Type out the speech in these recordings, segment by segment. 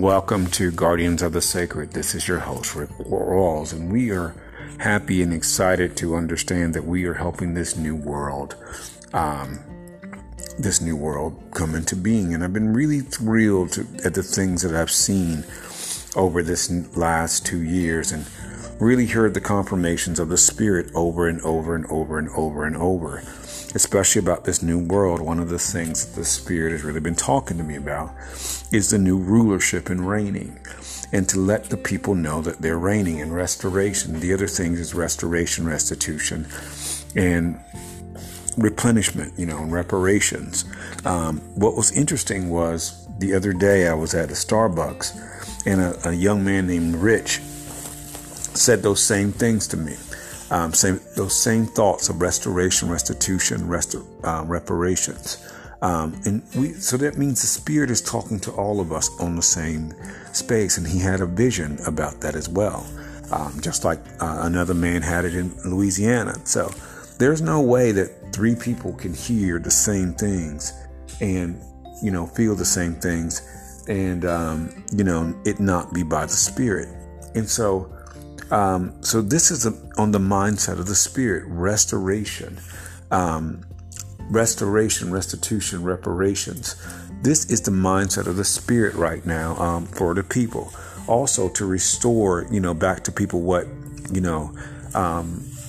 Welcome to Guardians of the Sacred. This is your host, Rick Rawls, and we are happy and excited to understand that we are helping this new world come into being. And I've been really thrilled at the things that I've seen over this last 2 years, and really heard the confirmations of the Spirit over and over and over and over and over, especially about this new world. One of the things that the Spirit has really been talking to me about is the new rulership and reigning, and to let the people know that they're reigning in restoration. The other things is restoration, restitution, and replenishment, and reparations. What was interesting was the other day I was at a Starbucks, and a young man named Rich said those same things to me. Those same thoughts of restoration, restitution, reparations. So that means the Spirit is talking to all of us on the same space. And he had a vision about that as well. Just like another man had it in Louisiana. So there's no way that three people can hear the same things and, feel the same things and, it not be by the Spirit. And so, this is on the mindset of the Spirit: restoration, restitution, reparations. This is the mindset of the Spirit right now for the people. Also to restore, back to people what,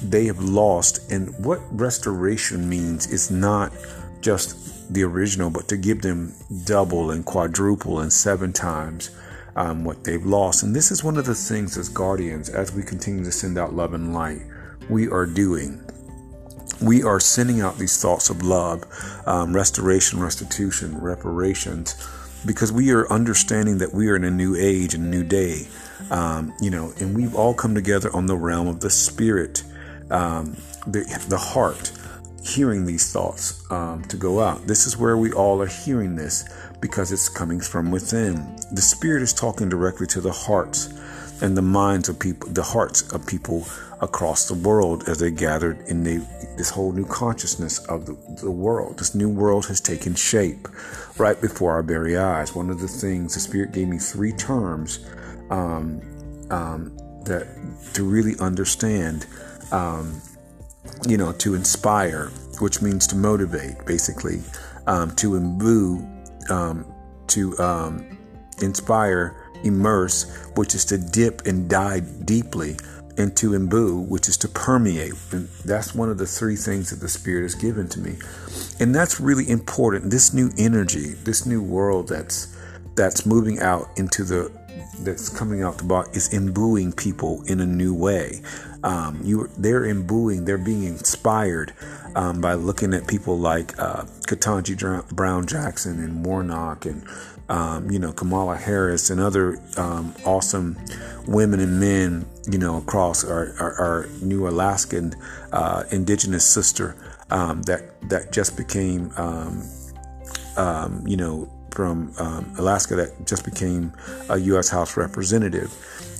they have lost. And what restoration means is not just the original, but to give them double and quadruple and seven times what they've lost. And this is one of the things as guardians, as we continue to send out love and light, we are doing. We are sending out these thoughts of love, restoration, restitution, reparations, because we are understanding that we are in a new age and new day, and we've all come together on the realm of the Spirit, the heart, hearing these thoughts to go out. This is where we all are hearing this, because it's coming from within. The Spirit is talking directly to the hearts and the minds of people, the hearts of people across the world as they gathered in this whole new consciousness of the world. This new world has taken shape right before our very eyes. One of the things the Spirit gave me 3 terms that to really understand, to inspire, which means to motivate, basically, to imbue, to inspire, immerse, which is to dip and dive deeply, and to imbue, which is to permeate. And that's one of the 3 things that the Spirit has given to me. And that's really important. This new energy, this new world that's moving out into that's coming out the box is imbuing people in a new way. They're imbuing, they're being inspired by looking at people like Ketanji Brown Jackson and Warnock and Kamala Harris and other awesome women and men, across our new Alaskan indigenous sister that just became, from Alaska, that just became a U.S. House representative.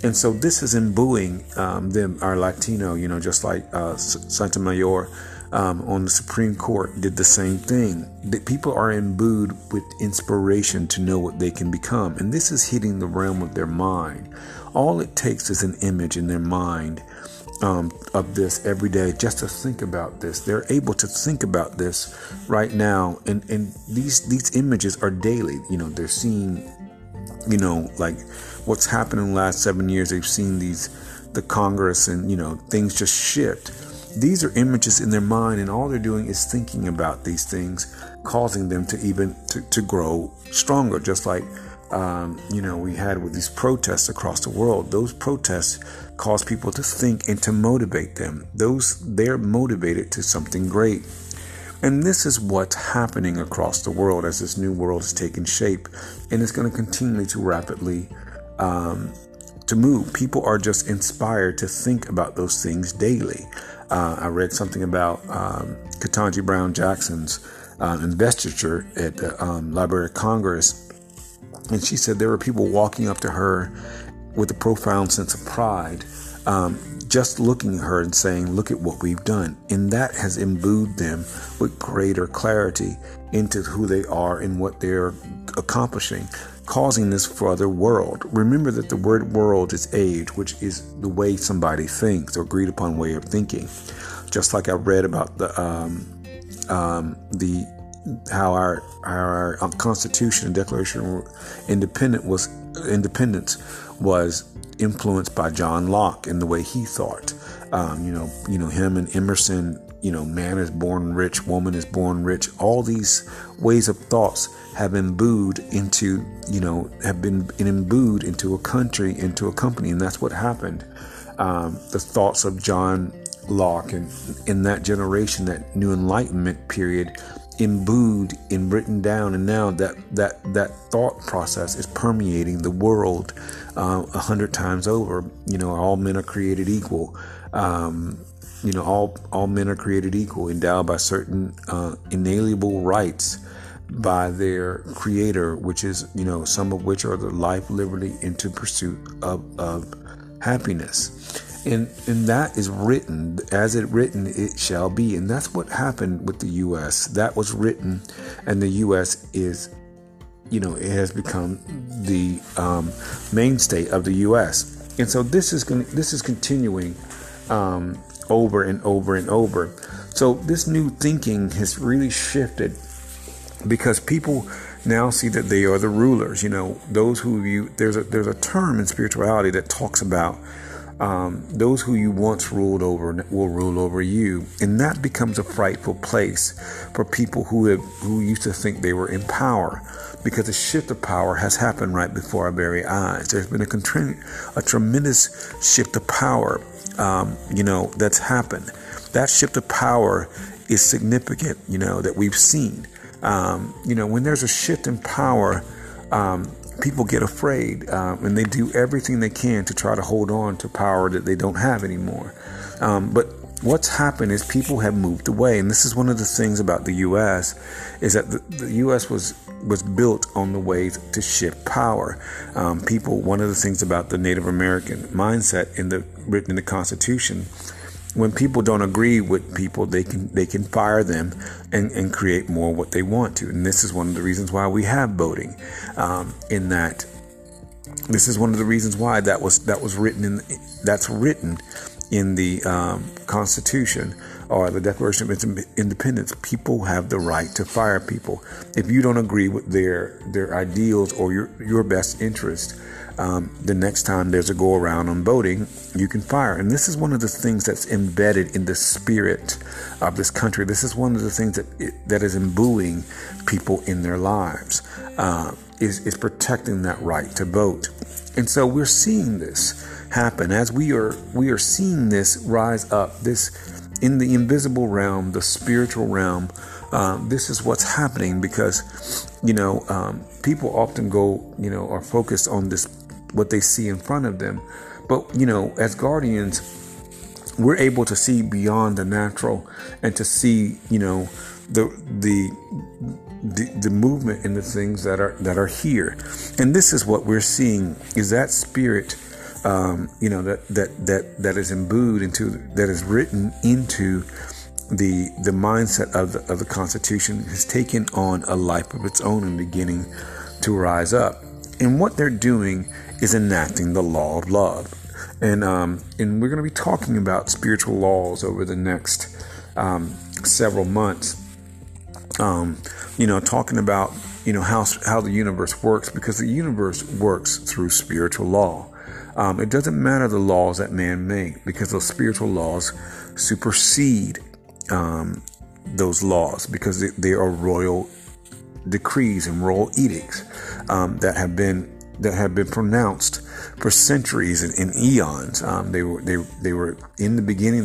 And so this is imbuing them, our Latino, just like Sotomayor on the Supreme Court did the same thing. That people are imbued with inspiration to know what they can become. And this is hitting the realm of their mind. All it takes is an image in their mind of this every day, just to think about this. They're able to think about this right now. And these images are daily. They're seeing, like what's happened in the last 7 years. They've seen the Congress and, things just shift. These are images in their mind, and all they're doing is thinking about these things, causing them to even to grow stronger. Just like, we had with these protests across the world. Those protests cause people to think and to motivate them. They're motivated to something great. And this is what's happening across the world as this new world is taking shape, and it's going to continue to rapidly to move. People are just inspired to think about those things daily. I read something about Ketanji Brown Jackson's investiture at the Library of Congress, and she said there were people walking up to her with a profound sense of pride, just looking at her and saying, "Look at what we've done." And that has imbued them with greater clarity into who they are and what they're accomplishing. causing this for other world. Remember that the word world is age, which is the way somebody thinks or agreed upon way of thinking. Just like I read about how our Constitution and Declaration of Independence was influenced by John Locke and the way he thought. Him and Emerson. Man is born rich, woman is born rich. All these ways of thoughts have imbued into, a country, into a company. And that's what happened. The thoughts of John Locke and in that generation, that new enlightenment period, imbued and written down. And now that thought process is permeating the world 100 times over. All men are created equal. All men are created equal, endowed by certain inalienable rights by their creator, which is, some of which are the life, liberty, and to pursuit of happiness. And that is written, as it written, it shall be. And that's what happened with the U.S. That was written, and the U.S. is, it has become the mainstay of the U.S. And so this is continuing over and over and over. So this new thinking has really shifted because people now see that they are the rulers. There's a term in spirituality that talks about those who you once ruled over will rule over you, and that becomes a frightful place for people who used to think they were in power, because the shift of power has happened right before our very eyes. There's been a tremendous shift of power. That's happened. That shift of power is significant, that we've seen. When there's a shift in power, people get afraid, and they do everything they can to try to hold on to power that they don't have anymore. But what's happened is people have moved away. And this is one of the things about the U.S. is that the U.S. was built on the ways to shift power. One of the things about the Native American mindset written in the Constitution, when people don't agree with people, they can fire them and create more what they want to. And this is one of the reasons why we have voting, in that. This is one of the reasons why that's written in the Constitution or the Declaration of Independence. People have the right to fire people if you don't agree with their ideals or your best interest. The next time there's a go around on voting, you can fire. And this is one of the things that's embedded in the spirit of this country. This is one of the things that is imbuing people in their lives, is protecting that right to vote. And so we're seeing this happen as we are seeing this rise up, this in the invisible realm, the spiritual realm. This is what's happening because, people often go, are focused on this, what they see in front of them. But, as guardians, we're able to see beyond the natural and to see, the movement in the things that are here. And this is what we're seeing is that spirit, that is imbued into, that is written into the mindset of the Constitution, has taken on a life of its own and beginning to rise up. And what they're doing is enacting the law of love. And we're going to be talking about spiritual laws over the next several months. Talking about, how the universe works, because the universe works through spiritual law. It doesn't matter the laws that man made, because those spiritual laws supersede those laws, because they are royal decrees and royal edicts that have been pronounced for centuries and eons. They were in the beginning.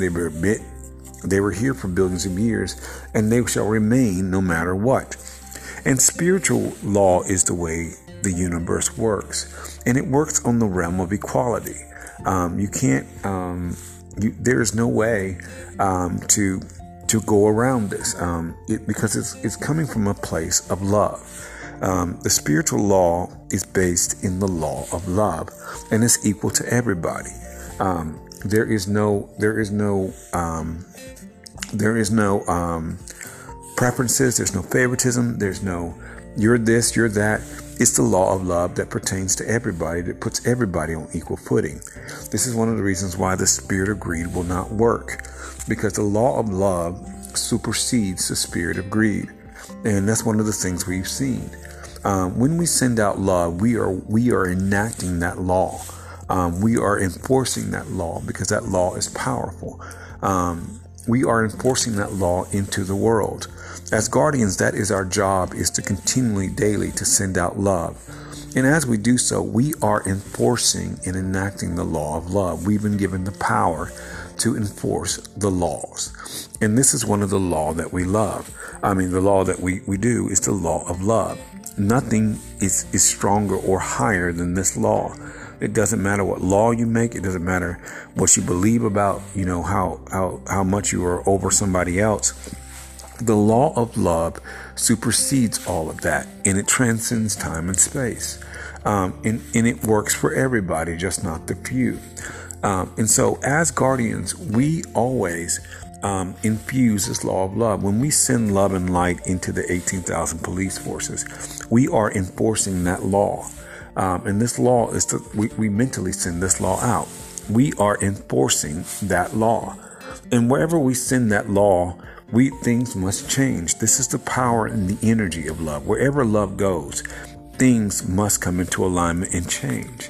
They were here for billions of years, and they shall remain no matter what. And spiritual law is the way the universe works, and it works on the realm of equality. You can't. There is no way to go around this, because it's coming from a place of love. The spiritual law is based in the law of love, and it's equal to everybody. There is no preferences, there's no favoritism, there's no you're this, you're that. It's the law of love that pertains to everybody, that puts everybody on equal footing. This is one of the reasons why the spirit of greed will not work, because the law of love supersedes the spirit of greed. And that's one of the things we've seen. When we send out love, we are enacting that law. We are enforcing that law because that law is powerful. We are enforcing that law into the world. As guardians, that is our job, is to continually, daily, to send out love. And as we do so, we are enforcing and enacting the law of love. We've been given the power to enforce the laws. And this is one of the law that we love. I mean, the law that we do is the law of love. Nothing is stronger or higher than this law. It doesn't matter what law you make. It doesn't matter what you believe about, you know, how much you are over somebody else. The law of love supersedes all of that, and it transcends time and space. And it works for everybody, just not the few. And so as guardians, we always infuse this law of love. When we send love and light into the 18,000 police forces, we are enforcing that law. And this law is to, we mentally send this law out. We are enforcing that law. And wherever we send that law, things must change. This is the power and the energy of love. Wherever love goes, things must come into alignment and change.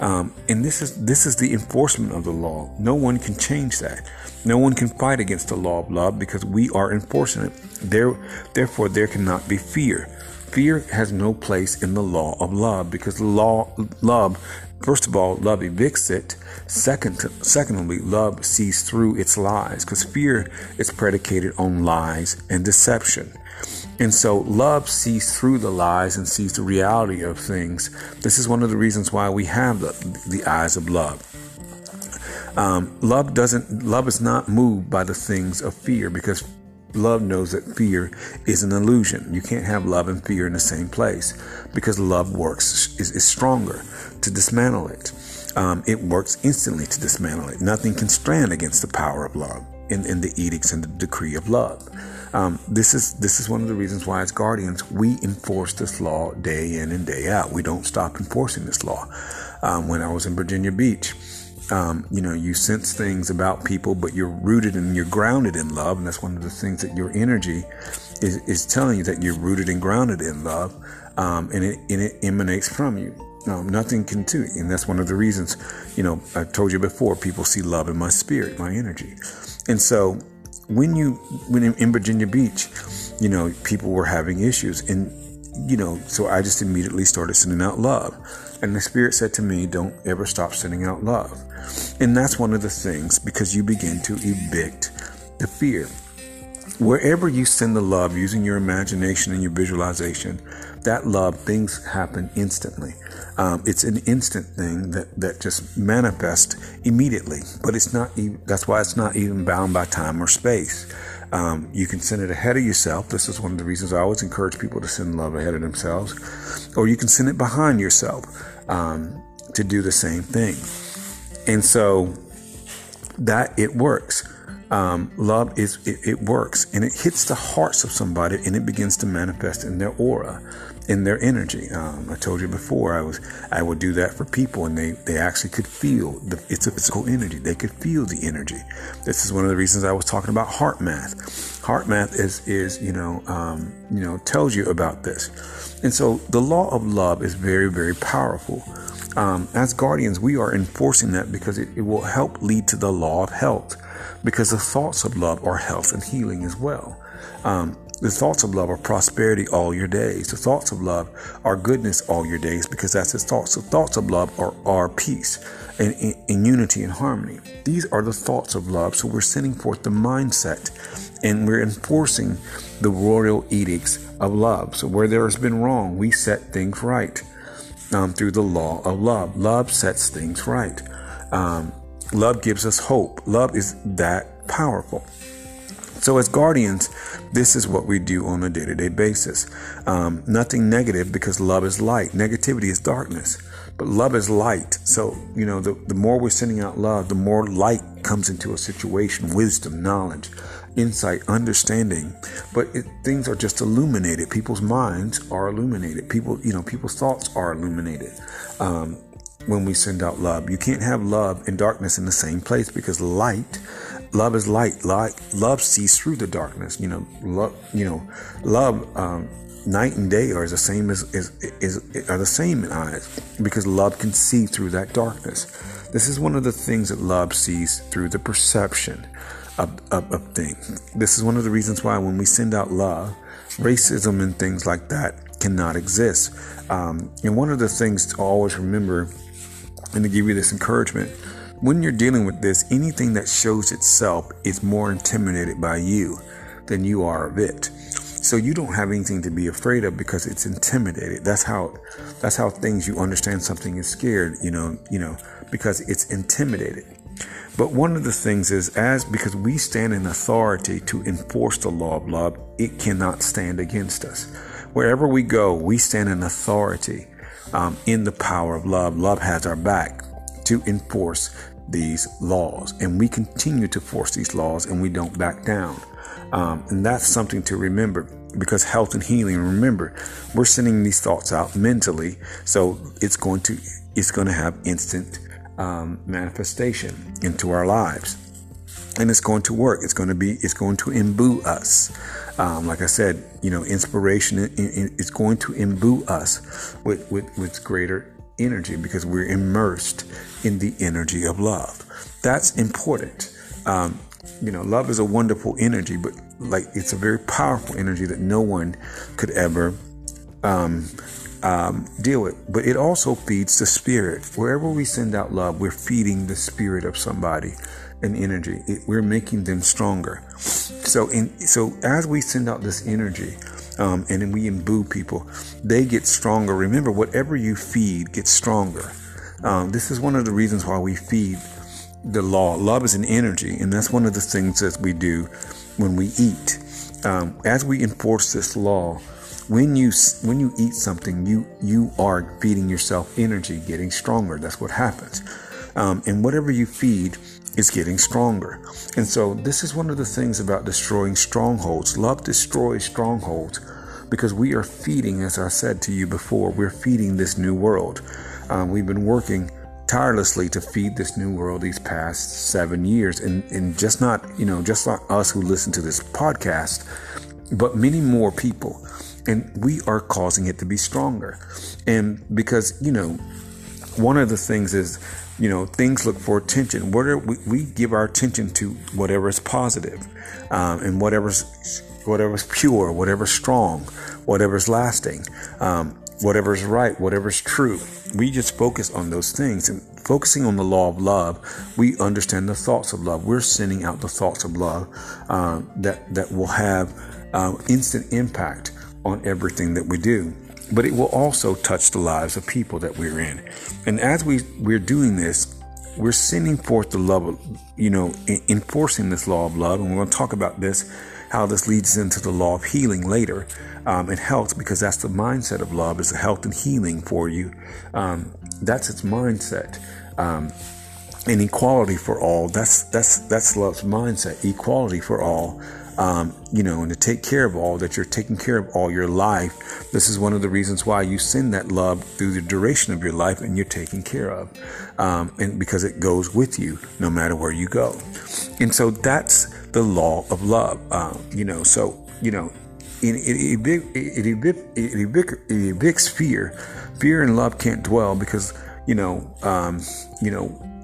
And this is the enforcement of the law. No one can change that. No one can fight against the law of love because we are enforcing it. Therefore, there cannot be fear. Fear has no place in the law of love because love, first of all, love evicts it. Secondly, love sees through its lies because fear is predicated on lies and deception. And so love sees through the lies and sees the reality of things. This is one of the reasons why we have the eyes of love. Love is not moved by the things of fear because love knows that fear is an illusion. You can't have love and fear in the same place because love works, is stronger to dismantle it. It works instantly to dismantle it. Nothing can stand against the power of love in the edicts and the decree of love. This is one of the reasons why as guardians, we enforce this law day in and day out. We don't stop enforcing this law. When I was in Virginia Beach, you sense things about people, but you're rooted and you're grounded in love. And that's one of the things that your energy is telling you, that you're rooted and grounded in love. And it emanates from you. Nothing can do it. And that's one of the reasons, I told you before, people see love in my spirit, my energy. And so when in Virginia Beach, people were having issues. And, so I just immediately started sending out love. And the Spirit said to me, don't ever stop sending out love. And that's one of the things, because you begin to evict the fear. Wherever you send the love using your imagination and your visualization, that love, things happen instantly. It's an instant thing that just manifests immediately, but that's why it's not even bound by time or space. You can send it ahead of yourself. This is one of the reasons I always encourage people to send love ahead of themselves, or you can send it behind yourself, to do the same thing. And so that it works. Love it works, and it hits the hearts of somebody, and it begins to manifest in their aura, in their energy. I told you before, I would do that for people, and they actually could feel it's a physical energy. They could feel the energy. This is one of the reasons I was talking about Heart Math. Heart Math tells you about this, and so the law of love is very, very powerful. As guardians, we are enforcing that because it will help lead to the law of health, because the thoughts of love are health and healing as well. The thoughts of love are prosperity all your days. The thoughts of love are goodness all your days, because that's his thoughts. The thoughts of love are peace and unity and harmony. These are the thoughts of love. So we're sending forth the mindset, and we're enforcing the royal edicts of love. So where there has been wrong, we set things right through the law of love. Love sets things right. Love gives us hope. Love is that powerful. So as guardians, this is what we do on a day-to-day basis. Nothing negative, because love is light. Negativity is darkness, but love is light. So, the more we're sending out love, the more light comes into a situation, wisdom, knowledge, insight, understanding, but things are just illuminated. People's minds are illuminated. People's thoughts are illuminated. When we send out love, you can't have love and darkness in the same place, because love is light. Love sees through the darkness. Love, night and day are the same are the same in eyes, because love can see through that darkness. This is one of the things that love sees through the perception of things. This is one of the reasons why when we send out love, racism and things like that cannot exist. And one of the things to always remember, and to give you this encouragement, when you're dealing with this, anything that shows itself is more intimidated by you than you are of it. So you don't have anything to be afraid of, because it's intimidated. That's how things, you understand something is scared, because it's intimidated. But one of the things is, because we stand in authority to enforce the law of love, it cannot stand against us. Wherever we go, we stand in authority, in the power of love. Love has our back to enforce these laws, and we continue to force these laws, and we don't back down. And that's something to remember, because health and healing, remember, we're sending these thoughts out mentally. So it's going to have instant manifestation into our lives, and it's going to work. It's going to imbue us. Like I said, inspiration is going to imbue us with greater energy, because we're immersed in the energy of love. That's important. Love is a wonderful energy, but it's a very powerful energy that no one could ever deal with. But it also feeds the spirit. Wherever we send out love, we're feeding the spirit of somebody an energy. We're making them stronger. So as we send out this energy, and then we imbue people, they get stronger. Remember, whatever you feed gets stronger. This is one of the reasons why we feed the law. Love is an energy, and that's one of the things that we do when we eat. As we enforce this law, when you eat something, you are feeding yourself energy, getting stronger. That's what happens. And whatever you feed is getting stronger. And so this is one of the things about destroying strongholds. Love destroys strongholds, because we are feeding, as I said to you before, we're feeding this new world. We've been working tirelessly to feed this new world these past 7 years, and just not us who listen to this podcast, but many more people, and we are causing it to be stronger. And because one of the things is, things look for attention. We give our attention to whatever is positive, and whatever's pure, whatever's strong, whatever's lasting, whatever's right, whatever's true. We just focus on those things, and focusing on the law of love, we understand the thoughts of love. We're sending out the thoughts of love that will have instant impact on everything that we do, but it will also touch the lives of people that we're in. And as we're doing this, we're sending forth the love of, enforcing this law of love. And we're going to talk about this, how this leads into the law of healing later, and health, because that's the mindset of love, is the health and healing for you. That's its mindset. And equality for all, that's love's mindset. Equality for all, and to take care of all, that you're taking care of all your life. This is one of the reasons why you send that love through the duration of your life, and you're taken care of, and because it goes with you no matter where you go. And so that's the law of love. It evicts fear. Fear and love can't dwell, because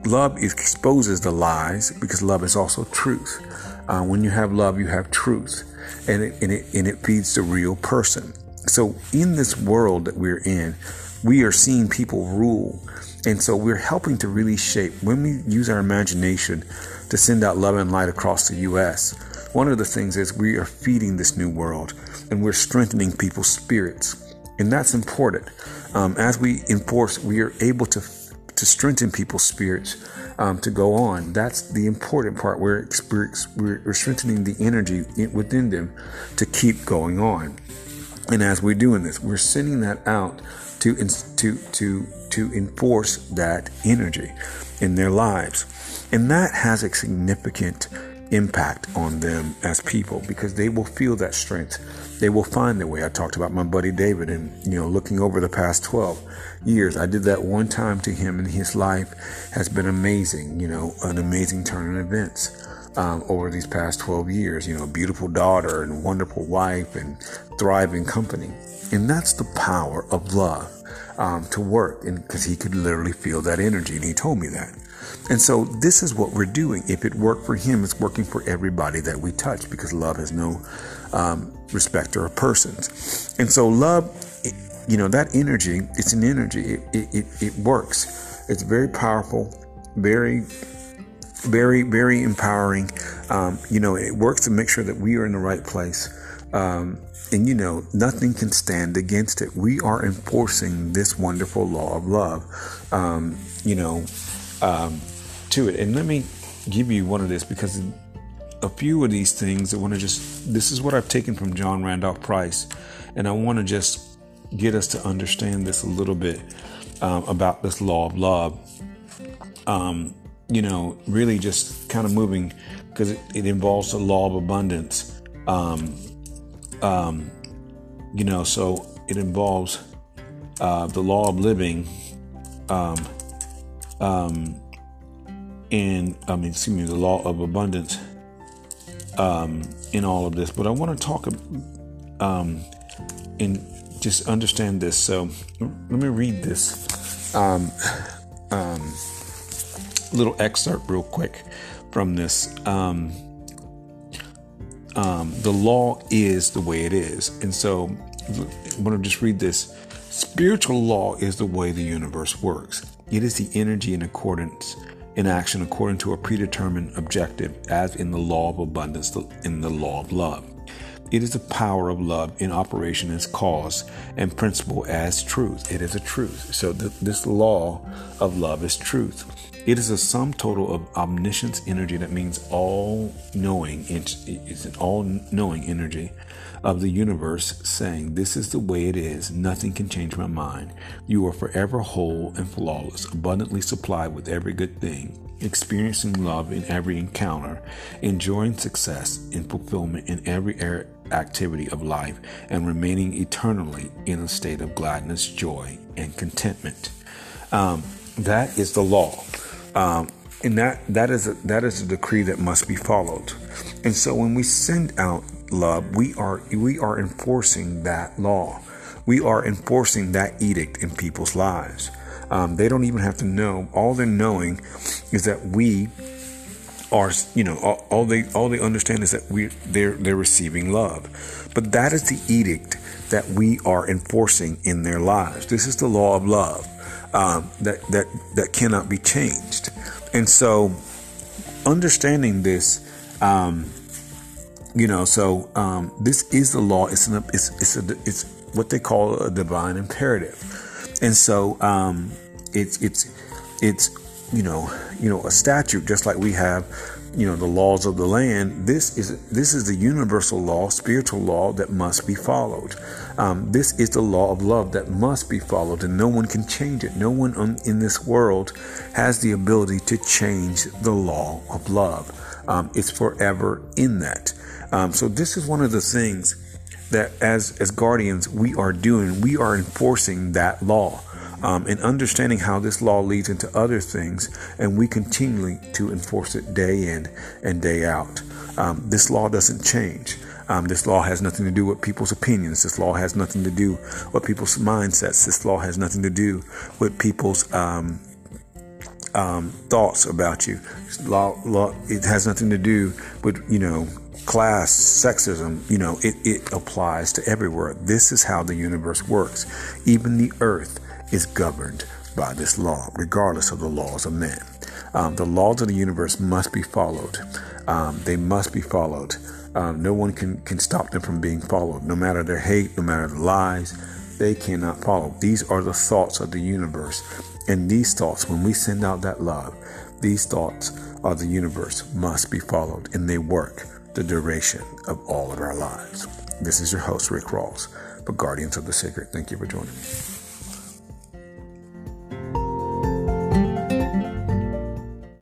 love exposes the lies, because love is also truth. When you have love, you have truth, and it feeds the real person. So in this world that we're in, we are seeing people rule. And so we're helping to really shape, when we use our imagination to send out love and light across the U.S., one of the things is we are feeding this new world, and we're strengthening people's spirits. And that's important. As we enforce, we are able to strengthen people's spirits, to go on. That's the important part. We're strengthening the energy within them to keep going on. And as we're doing this, we're sending that out to enforce that energy in their lives. And that has a significant impact on them as people, because they will feel that strength. They will find their way. I talked about my buddy David and, looking over the past 12 years. I did that one time to him, and his life has been amazing, an amazing turn in events over these past 12 years, a beautiful daughter and wonderful wife and thriving company. And that's the power of love to work. And because he could literally feel that energy, and he told me that. And so this is what we're doing. If it worked for him, it's working for everybody that we touch, because love has no respecter of persons. And so love, that energy, it's an energy. It works. It's very powerful, very, very, very empowering. It works to make sure that we are in the right place. And nothing can stand against it. We are enforcing this wonderful law of love, to it. And let me give you one of this, because a few of these things I want to this is what I've taken from John Randolph Price. And I want to just get us to understand this a little bit, about this law of love, really just kind of moving, because it involves the law of abundance. So it involves the law of living, the law of abundance in all of this. But I want to talk and just understand this. So let me read this little excerpt real quick from this. The law is the way it is. And so I want to just read this. Spiritual law is the way the universe works. It is the energy in action according to a predetermined objective, as in the law of abundance, in the law of love. It is the power of love in operation as cause and principle as truth. It is a truth. So this law of love is truth. It is a sum total of omniscience energy. That means it's an all-knowing energy of the universe saying, this is the way it is. Nothing can change my mind. You are forever whole and flawless, abundantly supplied with every good thing, experiencing love in every encounter, enjoying success and fulfillment in every activity of life, and remaining eternally in a state of gladness, joy, and contentment. That is the law. And that is a decree that must be followed. And so when we send out love, we are enforcing that law. We are enforcing that edict in people's lives. They don't even have to know. All they're knowing is that we are, all they understand is that they're receiving love. But that is the edict that we are enforcing in their lives. This is the law of love, that cannot be changed. And so understanding this, this is the law. It's what they call a divine imperative. And so, it's a statute, just like we have, the laws of the land. This is the universal law, spiritual law that must be followed. This is the law of love that must be followed, and no one can change it. No one in this world has the ability to change the law of love. It's forever in that. So this is one of the things that as guardians we are doing. We are enforcing that law, and understanding how this law leads into other things, and we continually to enforce it day in and day out. This law doesn't change. This law has nothing to do with people's opinions. This law has nothing to do with people's mindsets. This law has nothing to do with people's thoughts about you. It has nothing to do with, class, sexism. It applies to everywhere. This is how the universe works. Even the earth is governed by this law, regardless of the laws of man. The laws of the universe must be followed. They must be followed. No one can stop them from being followed. No matter their hate, no matter the lies, they cannot follow. These are the thoughts of the universe. And these thoughts, when we send out that love, these thoughts of the universe must be followed, and they work the duration of all of our lives. This is your host, Rick Rawls, for Guardians of the Sacred. Thank you for joining me.